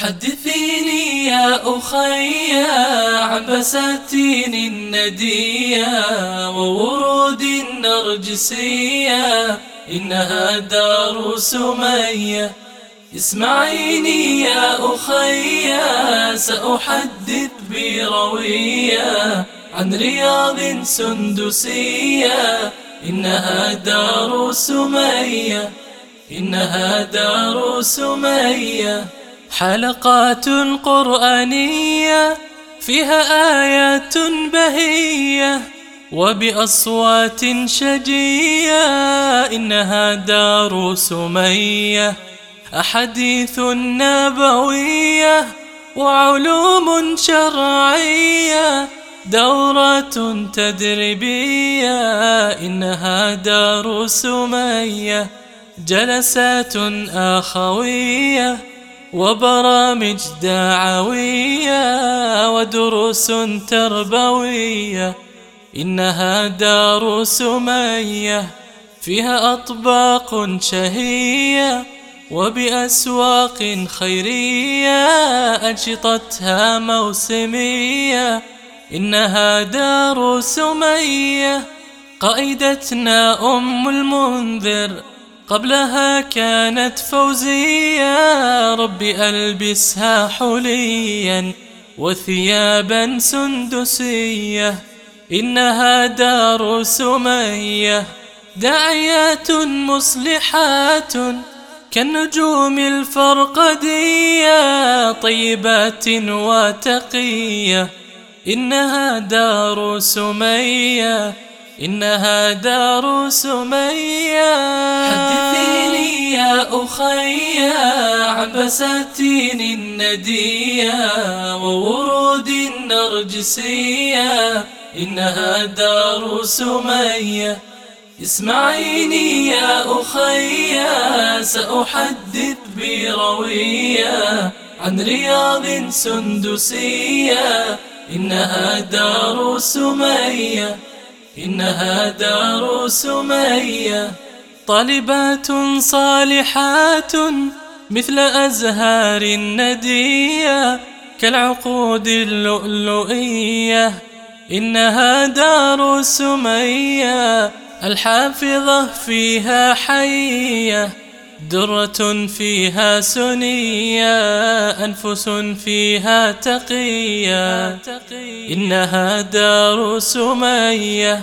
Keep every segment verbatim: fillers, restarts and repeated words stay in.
حدثيني يا أخي عن بساتين الندية وورود النرجسية، إنها دار سمية. اسمعيني يا أخي سأحدث بروية عن رياض سندسية، إنها دار سمية، إنها دار سمية. حلقات قرآنية فيها آيات بهية وبأصوات شجية، إنها دار سمية. أحاديث نبوية وعلوم شرعية، دورة تدريبية، إنها دار سمية. جلسات أخوية وبرامج دعوية ودروس تربوية، إنها دار سمية. فيها أطباق شهية وبأسواق خيرية، أنشطتها موسمية، إنها دار سمية. قائدتنا أم المنذر قبلها كانت فوزية، ربي ألبسها حليا وثيابا سندسية، إنها دار سمية. داعيات مصلحات كالنجوم الفرقدية، طيبات وتقية، إنها دار سمية، إنها دار سمية. حدثيني يا أخي عن بساتين الندية وورود النرجسية، إنها دار سمية. اسمعيني يا أخي سأحدث بروية عن رياض سندسية، إنها دار سمية، إنها دار سمية. طالبات صالحات مثل أزهار الندية كالعقود اللؤلؤية، إنها دار سمية. الحافظة فيها حية، درة فيها سنية، أنفس فيها تقية، إنها دار سمية.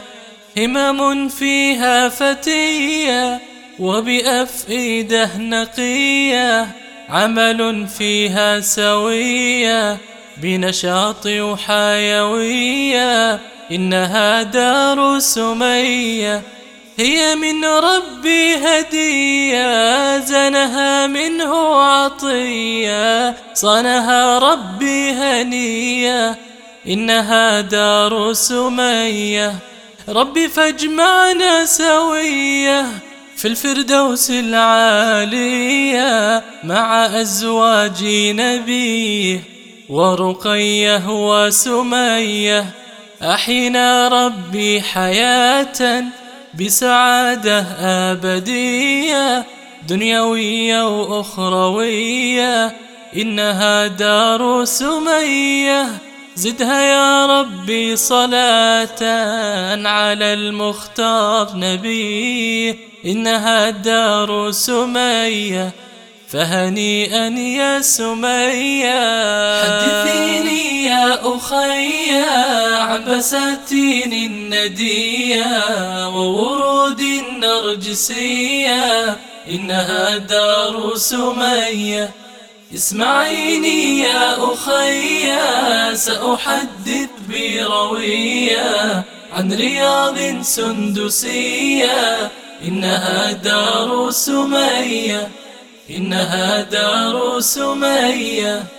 همم فيها فتية وبأفئدة نقية، عمل فيها سوية بنشاط وحيوية، إنها دار سمية. هي من ربي هدية، زنها منه عطية، صانها ربي هنية، إنها دار سمية. ربي فاجمعنا سوية في الفردوس العالية، مع أزواج نبيه ورقيه وسمية. أحينا ربي حياة بسعادة أبدية، دنيوية وأخروية، إنها دار سمية. زدها يا ربي صلاة على المختار نبي، إنها دار سمية، فهنيئا يا سمية. حدثيني يا أخي عن بساتين الندية وورود النرجسية، إنها دار سمية. اسمعيني يا أخي سأحدث بروية عن رياض سندسية، إنها دار سمية، إنها دار سمية.